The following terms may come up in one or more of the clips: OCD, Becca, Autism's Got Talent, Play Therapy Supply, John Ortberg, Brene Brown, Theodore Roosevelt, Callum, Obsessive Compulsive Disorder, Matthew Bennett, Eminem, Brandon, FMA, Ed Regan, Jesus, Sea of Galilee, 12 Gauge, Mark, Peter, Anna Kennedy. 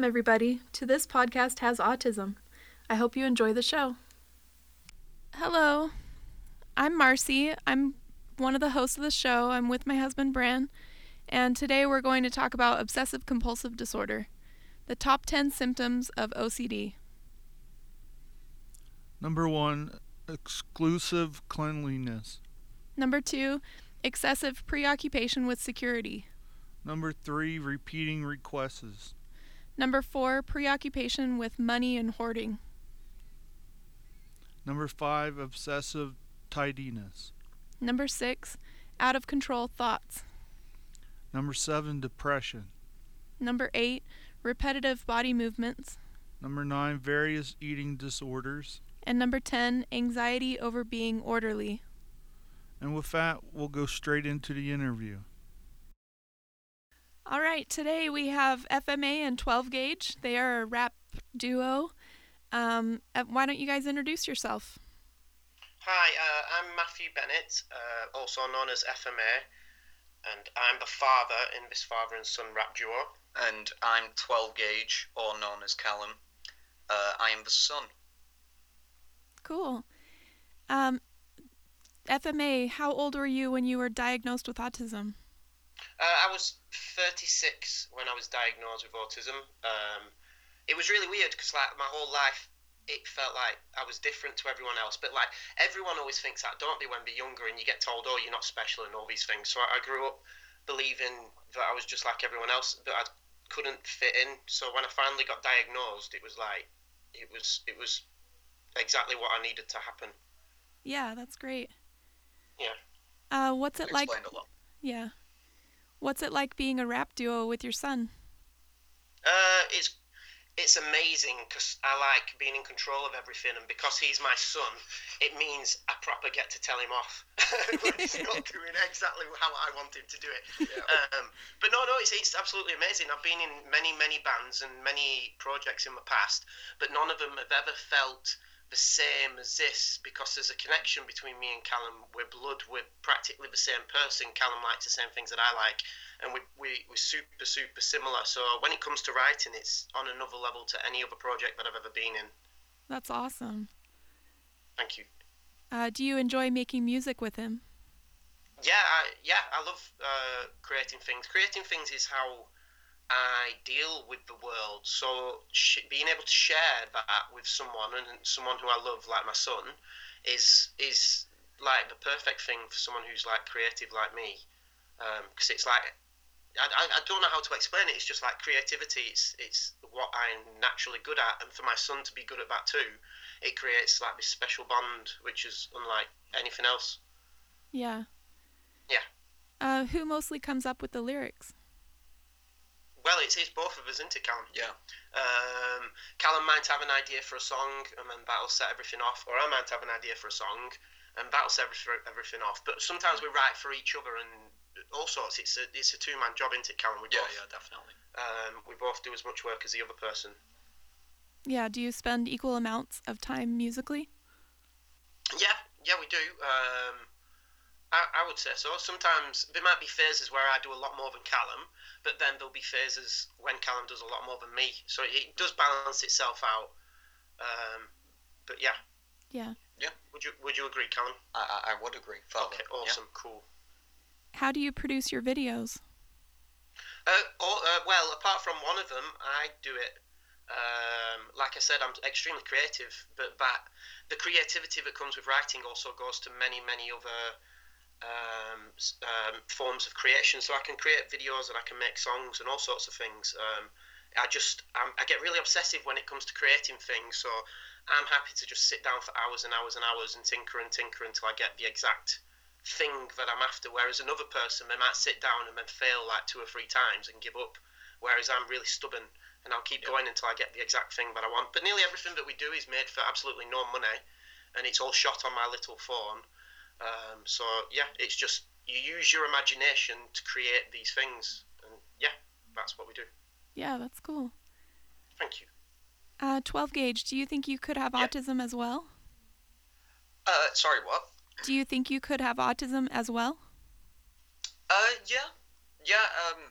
Welcome, everybody, to This Podcast Has Autism. I hope you enjoy the show. Hello, I'm Marcy. I'm one of the hosts of the show. I'm with my husband, Brandon, and today we're going to talk about Obsessive Compulsive Disorder, the top 10 symptoms of OCD. Number 1, exclusive cleanliness. Number 2, excessive preoccupation with security. Number 3, repeating requests. Number 4, preoccupation with money and hoarding. Number 5, obsessive tidiness. Number 6, out of control thoughts. Number 7, depression. Number 8, repetitive body movements. Number 9, various eating disorders. And number 10, anxiety over being orderly. And with that, we'll go straight into the interview. All right, today we have FMA and 12 Gauge. They are a rap duo. Why don't you guys introduce yourself? Hi, I'm Matthew Bennett, also known as FMA, and I'm the father in this father and son rap duo. And I'm 12 Gauge, or known as Callum. I am the son. Cool. FMA, how old were you when you were diagnosed with autism? I was 36 when I was diagnosed with autism. It was really weird because, like, my whole life, it felt like I was different to everyone else. But, like, everyone always thinks that, don't they, when they're younger and you get told, oh, you're not special and all these things. So I grew up believing that I was just like everyone else, but I couldn't fit in. So when I finally got diagnosed, it was like, it was exactly what I needed to happen. Yeah, that's great. Yeah. What's it like? Explained a lot. Yeah. What's it like being a rap duo with your son? It's amazing because I like being in control of everything, and because he's my son, it means I proper get to tell him off when he's not doing exactly how I want him to do it. Yeah. But no, it's absolutely amazing. I've been in many, many bands and many projects in the past, but none of them have ever felt the same as this, because there's a connection between me and Callum. We're blood, we're practically the same person. Callum likes the same things that I like, and we're super, super similar. So when it comes to writing, it's on another level to any other project that I've ever been in. That's awesome. Thank you. Do you enjoy making music with him? Yeah, I love creating things. Creating things is how I deal with the world, so being able to share that with someone, and someone who I love like my son is like the perfect thing for someone who's like creative like me, because it's like I don't know how to explain it. It's just like creativity, it's what I'm naturally good at, and for my son to be good at that too, it creates like this special bond which is unlike anything else. Yeah. Who mostly comes up with the lyrics? Well, it's both of us, isn't it, Callum? Yeah. Callum might have an idea for a song, and then that'll set everything off. Or I might have an idea for a song, and that'll set everything off. But sometimes we write for each other and all sorts. It's a two-man job, isn't it, Callum? Yeah, definitely. We both do as much work as the other person. Yeah, do you spend equal amounts of time musically? Yeah, we do. I would say so. Sometimes there might be phases where I do a lot more than Callum, but then there'll be phases when Callum does a lot more than me. So it does balance itself out. But yeah. Yeah. Yeah. Would you agree, Callum? I would agree. Okay. Awesome. Yeah. Cool. How do you produce your videos? Well, apart from one of them, I do it. Like I said, I'm extremely creative, but the creativity that comes with writing also goes to many, many other forms of creation. So I can create videos and I can make songs and all sorts of things. I get really obsessive when it comes to creating things, so I'm happy to just sit down for hours and hours and hours and tinker until I get the exact thing that I'm after, whereas another person, they might sit down and then fail like 2 or 3 times and give up, whereas I'm really stubborn and I'll keep going until I get the exact thing that I want. But nearly everything that we do is made for absolutely no money, and it's all shot on my little phone. So yeah, it's just you use your imagination to create these things, and yeah, that's what we do. Yeah, that's cool. Thank you. 12 Gauge, do you think you could have autism as well? Sorry, what? Do you think you could have autism as well? Yeah,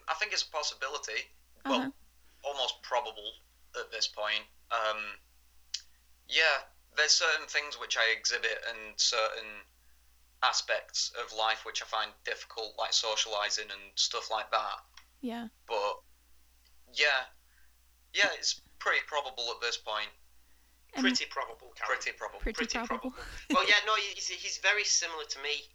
I think it's a possibility. Uh-huh. Well, almost probable at this point. Yeah, there's certain things which I exhibit and certain aspects of life which I find difficult, like socializing and stuff like that. Yeah. But yeah, it's pretty probable at this point. Pretty probable. Well, yeah, no, he's very similar to me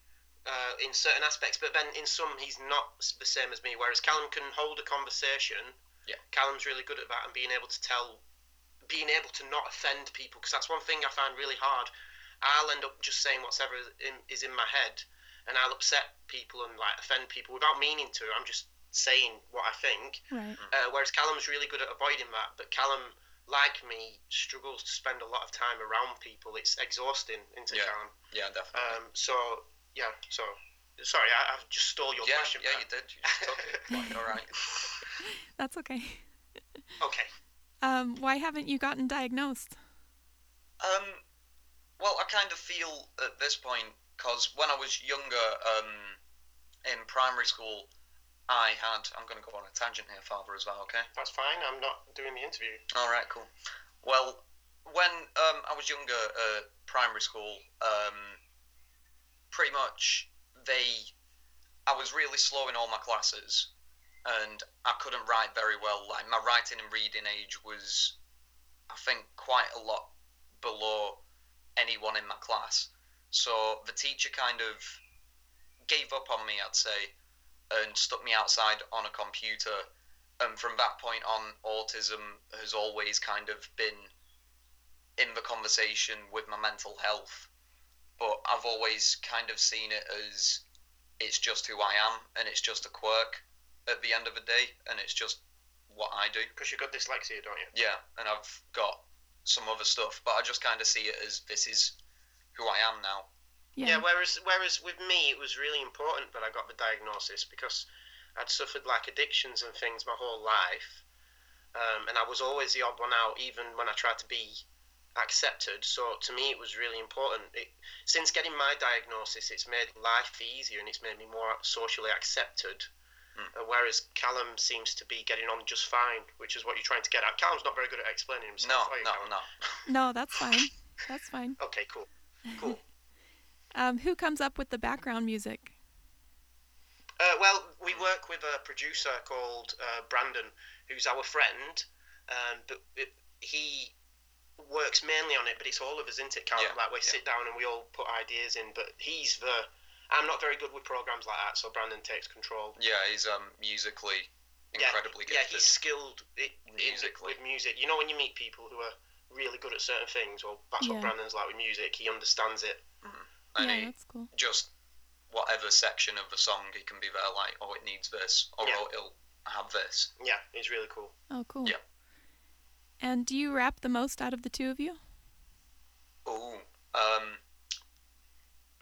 in certain aspects, but then in some he's not the same as me. Whereas Callum can hold a conversation. Yeah. Callum's really good at that, and being able to not offend people, because that's one thing I find really hard. I'll end up just saying whatever is in my head, and I'll upset people and like offend people without meaning to. I'm just saying what I think. Right. Whereas Callum's really good at avoiding that, but Callum, like me, struggles to spend a lot of time around people. It's exhausting, isn't it, Callum? Yeah, definitely. Sorry, I just stole your question. Yeah, you did. You just took it. All right. That's okay. Okay. Why haven't you gotten diagnosed? Well, I kind of feel at this point, because when I was younger, in primary school, I'm going to go on a tangent here, Father, as well, okay? That's fine, I'm not doing the interview. All right, cool. Well, when I was younger, primary school, pretty much I was really slow in all my classes, and I couldn't write very well. Like, my writing and reading age was, I think, quite a lot below anyone in my class. So the teacher kind of gave up on me, I'd say, and stuck me outside on a computer, and from that point on, autism has always kind of been in the conversation with my mental health, but I've always kind of seen it as it's just who I am, and it's just a quirk at the end of the day, and it's just what I do. Because you've got dyslexia, don't you? Yeah, and I've got some other stuff, but I just kind of see it as this is who I am now. Yeah. whereas with me, it was really important that I got the diagnosis, because I'd suffered like addictions and things my whole life, and I was always the odd one out, even when I tried to be accepted. So to me, it was really important. Since getting my diagnosis, it's made life easier and it's made me more socially accepted. Whereas Callum seems to be getting on just fine, which is what you're trying to get at. Callum's not very good at explaining himself. No, that's fine. Okay, cool. Who comes up with the background music? Well, we work with a producer called Brandon, who's our friend, but he works mainly on it, but it's all of us, isn't it, Callum? Yeah, like, we sit down and we all put ideas in, but I'm not very good with programs like that, so Brandon takes control. Yeah, he's musically incredibly gifted. Yeah, he's skilled with music. You know, when you meet people who are really good at certain things, well, that's what Brandon's like with music. He understands it. Mm-hmm. And that's cool. Just whatever section of the song, he can be there like, oh, it needs this, or oh, it'll have this. Yeah, it's really cool. Oh, cool. Yeah. And do you rap the most out of the two of you? Oh,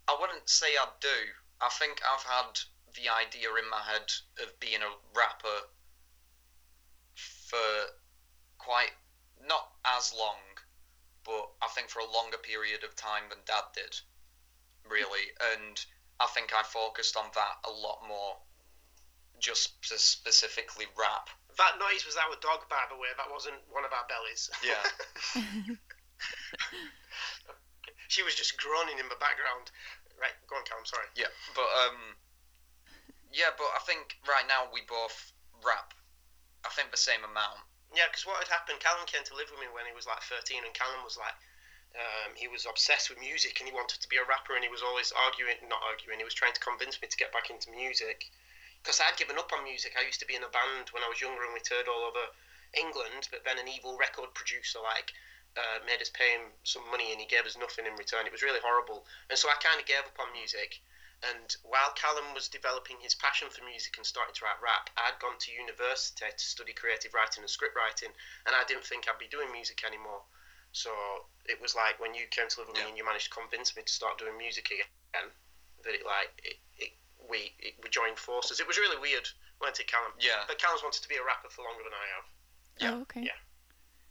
I wouldn't say I do. I think I've had the idea in my head of being a rapper for not as long, but I think for a longer period of time than Dad did, really. And I think I focused on that a lot more, just to specifically rap. That noise was our dog, by the way. That wasn't one of our bellies. Yeah. She was just groaning in the background. Right, go on, Callum, I'm sorry. Yeah, but I think right now we both rap, I think, the same amount. Yeah, because what had happened, Callum came to live with me when he was like 13, and Callum was like, he was obsessed with music and he wanted to be a rapper, and he was always he was trying to convince me to get back into music, because I'd given up on music. I used to be in a band when I was younger, and we toured all over England, but then an evil record producer made us pay him some money, and he gave us nothing in return. It was really horrible, and so I kind of gave up on music. And while Callum was developing his passion for music and started to write rap, I'd gone to university to study creative writing and script writing, and I didn't think I'd be doing music anymore. So it was like when you came to live with me and you managed to convince me to start doing music again, that we joined forces. It was really weird, wasn't it, Callum? Yeah. But Callum's wanted to be a rapper for longer than I have. Yeah. Oh, okay. Yeah.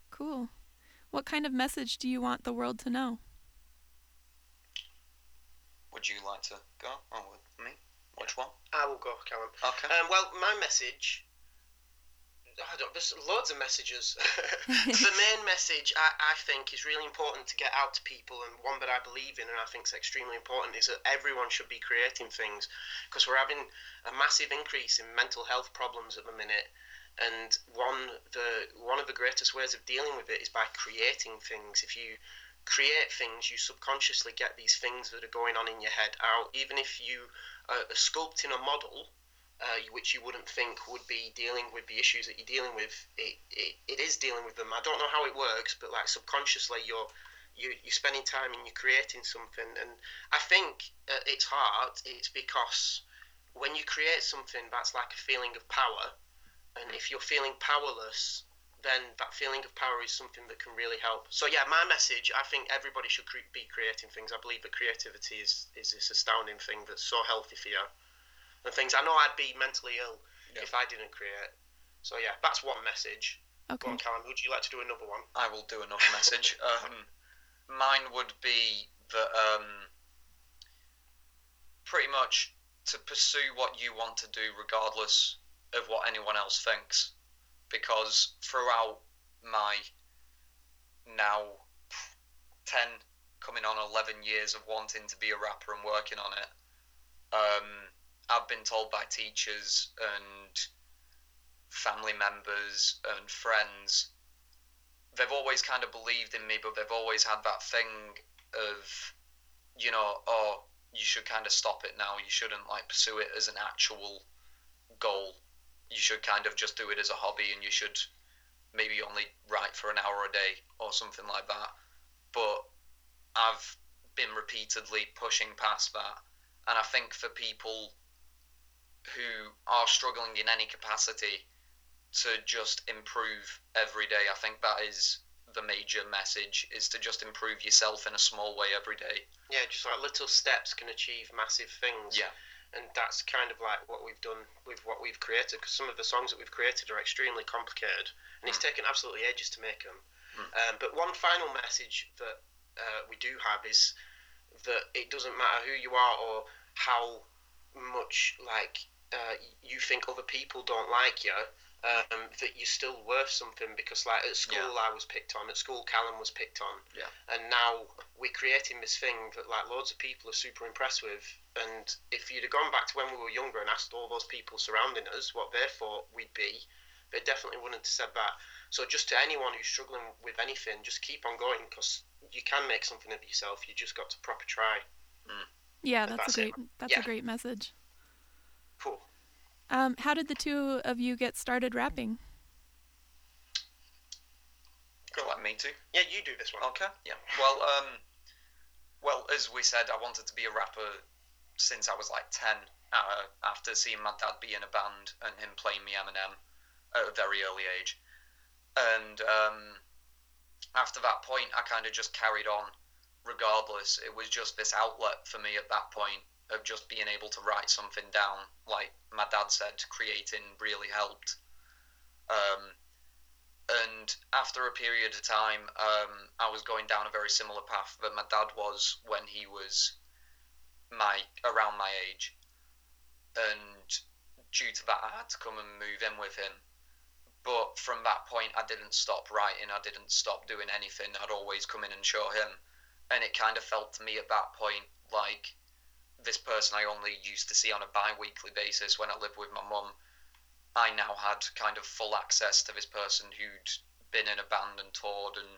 Cool. What kind of message do you want the world to know? Would you like to go on with me? Which one? I will go, Callum. Okay. Well, my message there's loads of messages. The main message I think is really important to get out to people, and one that I believe in and I think is extremely important, is that everyone should be creating things, because we're having a massive increase in mental health problems at the minute, and one of the greatest ways of dealing with it is by creating things. If you create things, you subconsciously get these things that are going on in your head out, even if you are sculpting a model, which you wouldn't think would be dealing with the issues that you're dealing with, it is dealing with them. I don't know how it works, but like subconsciously you're spending time and you're creating something. And I think at its heart, it's because when you create something, that's like a feeling of power, and if you're feeling powerless, then that feeling of power is something that can really help. So yeah, my message, I think everybody should be creating things. I believe that creativity is this astounding thing that's so healthy for you. And things, I know I'd be mentally ill if I didn't create. So yeah, that's one message. Okay. Go on, Callum, would you like to do another one? I will do another message. Mine would be that pretty much to pursue what you want to do regardless of what anyone else thinks. Because throughout my now 10, coming on 11 years of wanting to be a rapper and working on it, I've been told by teachers and family members and friends, they've always kind of believed in me, but they've always had that thing of, you know, oh, you should kind of stop it now. You shouldn't, like, pursue it as an actual goal. You should kind of just do it as a hobby, and you should maybe only write for an hour a day or something like that. But I've been repeatedly pushing past that. And I think for people who are struggling in any capacity to just improve every day, I think that is the major message, is to just improve yourself in a small way every day. Yeah, just like little steps can achieve massive things. Yeah. And that's kind of like what we've done with what we've created, because some of the songs that we've created are extremely complicated, and it's taken absolutely ages to make them. But one final message that we do have is that it doesn't matter who you are or how much like you think other people don't like you, that you're still worth something, because like at school I was picked on, at school Callum was picked on, and now we're creating this thing that like loads of people are super impressed with. And if you'd have gone back to when we were younger and asked all those people surrounding us what they thought we'd be, they definitely wouldn't have said that. So just to anyone who's struggling with anything, just keep on going, because you can make something of yourself. You just got to proper try. Yeah, that's a great message. Cool. How did the two of you get started rapping? Go like me too. Yeah, you do this one. Okay. Yeah. Well, well, as we said, I wanted to be a rapper since I was like 10. After seeing my dad be in a band and him playing me Eminem at a very early age, and after that point, I kind of just carried on, regardless. It was just this outlet for me at that point of just being able to write something down. Like my dad said, creating really helped. And after a period of time, I was going down a very similar path that my dad was when he was around my age. And due to that, I had to come and move in with him. But from that point, I didn't stop writing. I didn't stop doing anything. I'd always come in and show him. And it kind of felt to me at that point like this person I only used to see on a bi-weekly basis when I lived with my mum, I now had kind of full access to this person who'd been in a band and toured and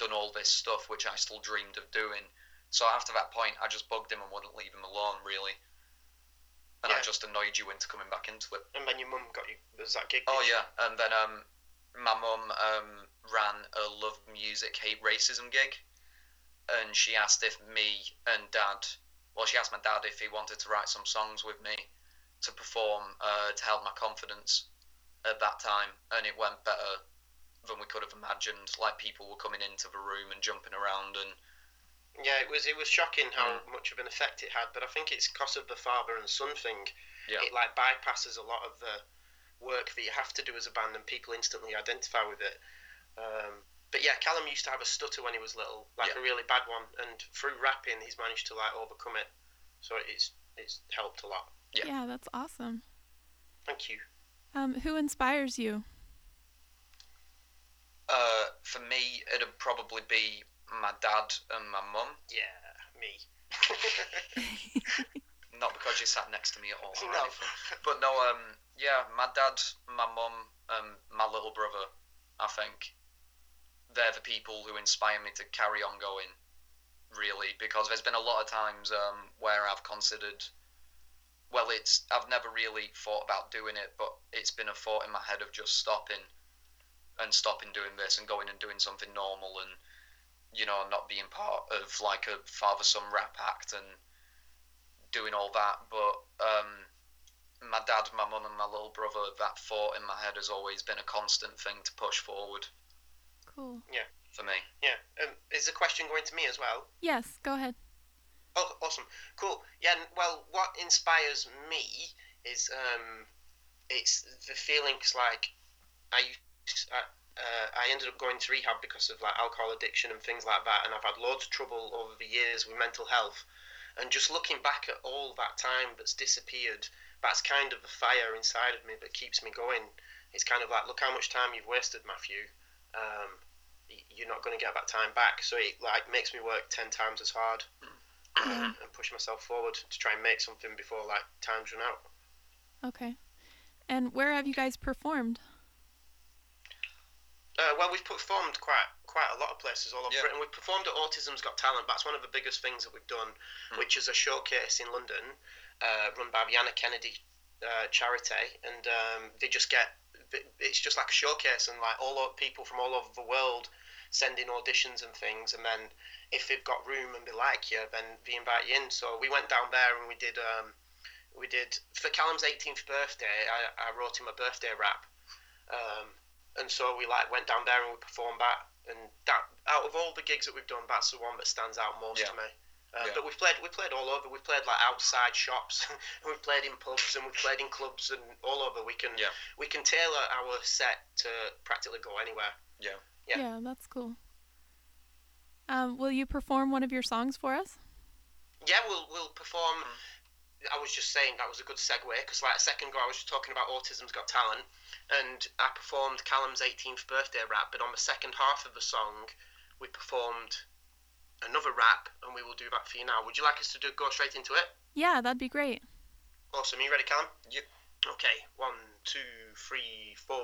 done all this stuff, which I still dreamed of doing. So after that point, I just bugged him and wouldn't leave him alone, really. And I just annoyed you into coming back into it. And then your mum got you, was that gig? Oh, yeah. And then my mum ran a Love Music, Hate Racism gig. And she asked if me and dad, well, she asked my dad if he wanted to write some songs with me to perform, to help my confidence at that time. And it went better than we could have imagined. Like, people were coming into the room and jumping around and... Yeah, it was shocking how much of an effect it had, but I think it's because of the father and son thing. Yeah. It like bypasses a lot of the work that you have to do as a band, and people instantly identify with it. But yeah, Callum used to have a stutter when he was little, like a really bad one, and through rapping he's managed to like overcome it. So it's helped a lot. Yeah, that's awesome. Thank you. Who inspires you? For me, it'd probably be my dad and my mum. Yeah, me. Not because you sat next to me at all or anything. But no, yeah, my dad, my mum, and my little brother, I think. They're the people who inspire me to carry on going, really, because there's been a lot of times where I've considered, well, I've never really thought about doing it, but it's been a thought in my head of just stopping doing this and going and doing something normal and, you know, not being part of like a father-son rap act and doing all that. But my dad, my mum and my little brother, that thought in my head has always been a constant thing to push forward. Cool. Yeah. For me. Yeah. Is the question going to me as well? Yes, go ahead. Oh, awesome. Cool. Yeah, well, what inspires me is it's the feelings like I ended up going to rehab because of like alcohol addiction and things like that, and I've had loads of trouble over the years with mental health, and just looking back at all that time that's disappeared, that's kind of the fire inside of me that keeps me going. It's kind of like, look how much time you've wasted, Matthew. You're not going to get that time back, so it like makes me work 10 times as hard and push myself forward to try and make something before like time's run out. Okay. And where have you guys performed? Well, we've performed quite a lot of places all over Britain. We've performed at Autism's Got Talent. That's one of the biggest things that we've done, which is a showcase in London, run by the Anna Kennedy charity, and they just get, it's just like a showcase, and like all of people from all over the world send in auditions and things, and then if they've got room and they like you, then they invite you in. So we went down there and we did for Callum's 18th birthday. I wrote him a birthday rap. And so we like went down there and we performed that, and that out of all the gigs that we've done, that's the one that stands out most to me. But we played all over. We played like outside shops, and we played in pubs, and we played in clubs, and all over. We can tailor our set to practically go anywhere. Yeah, that's cool. Will you perform one of your songs for us? Yeah, we'll perform. I was just saying that was a good segue, because like a second ago I was just talking about Autism's Got Talent, and I performed Callum's 18th birthday rap, but on the second half of the song we performed another rap, and we will do that for you now. Would you like us to go straight into it? Yeah, that'd be great. Awesome. Are you ready, Callum? Yep. Okay, 1, 2, 3, 4.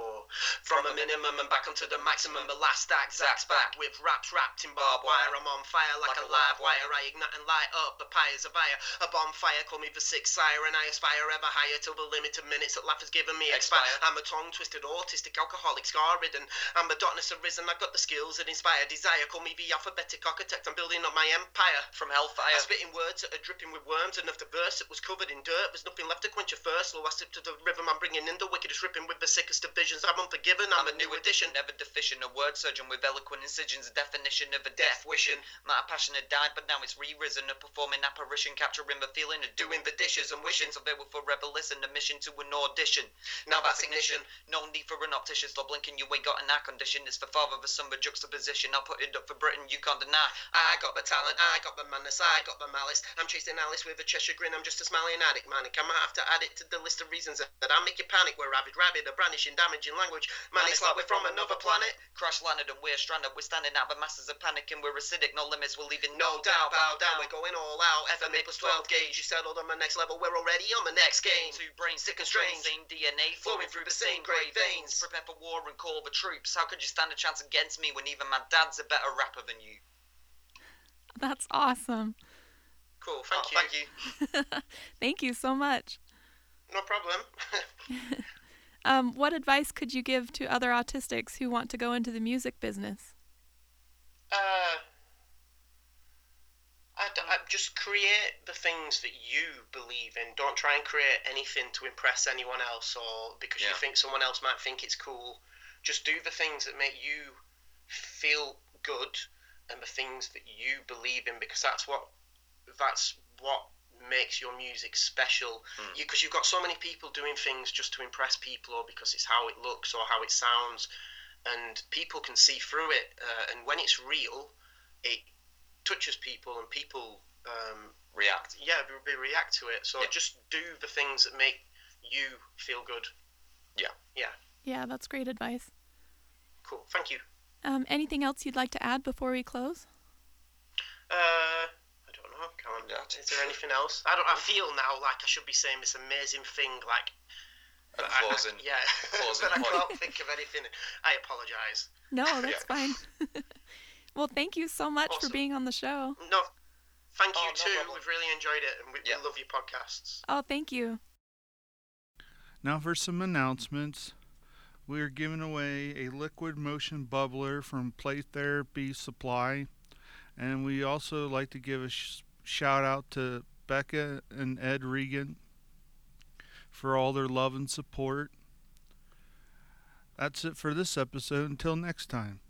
From a minimum and back onto the maximum, the last act, Zach's back with raps wrapped in barbed wire. I'm on fire like a live wire, I ignite and light up, the pyre's a fire. A bonfire, call me the sixth sire, and I aspire ever higher till the limited minutes that life has given me expire. I'm a tongue-twisted, autistic, alcoholic, scar-ridden. I'm a darkness arisen, I've got the skills that inspire desire. Call me the alphabetic architect, I'm building up my empire. From hellfire, I'm spitting words that are dripping with worms, enough to burst, it was covered in dirt, there's nothing left to quench your thirst. Low, I sip to the rhythm, I'm bringing in the wickedest, ripping with the sickest divisions. I'm unforgiven, I'm a new addition, never deficient, a word surgeon with eloquent incisions, a definition of a death wishing. My passion had died, but now it's re-risen, a performing apparition, capturing the feeling of doing the dishes and wishing, so they will forever listen, a mission to an audition. Now that's ignition, no need for an optician, stop blinking, you ain't got an eye condition, it's the father of the son, the juxtaposition, I'll put it up for Britain, you can't deny. I got the talent, I got the madness, I got the malice, I'm chasing Alice with a Cheshire grin, I'm just a smiling addict, manic, I might have to add it to the list of reasons that I make you panic. We're rabid, a brandishing, damaging language. Man, it's like we're from another planet. Crash landed and we're stranded. We're standing out, the masses are panicking. We're acidic, no limits, we're leaving no doubt. Bow down, we're going all out. FMA plus 12 gauge, you settled on my next level. We're already on the next game. Two brains, sick and strange. Same DNA, flowing through the same grey veins. Prepare for war and call the troops. How could you stand a chance against me when even my dad's a better rapper than you? That's awesome. Cool, thank you. Thank you. Thank you so much. No problem. What advice could you give to other autistics who want to go into the music business? I just create the things that you believe in. Don't try and create anything to impress anyone else or because you think someone else might think it's cool. Just do the things that make you feel good and the things that you believe in, because that's what makes your music special, because you've got so many people doing things just to impress people or because it's how it looks or how it sounds, and people can see through it, and when it's real it touches people and people react react to it. So just do the things that make you feel good. That's great advice. Cool, thank you. Anything else you'd like to add before we close? I don't know, Callum. Is there anything else? I feel now like I should be saying this amazing thing, like. But I can't think of anything. I apologise. No, that's fine. Well, thank you so much for being on the show. No, thank you too. No, we've really enjoyed it, and we love your podcasts. Oh, thank you. Now for some announcements. We are giving away a liquid motion bubbler from Play Therapy Supply. And we also like to give a shout out to Becca and Ed Regan for all their love and support. That's it for this episode. Until next time.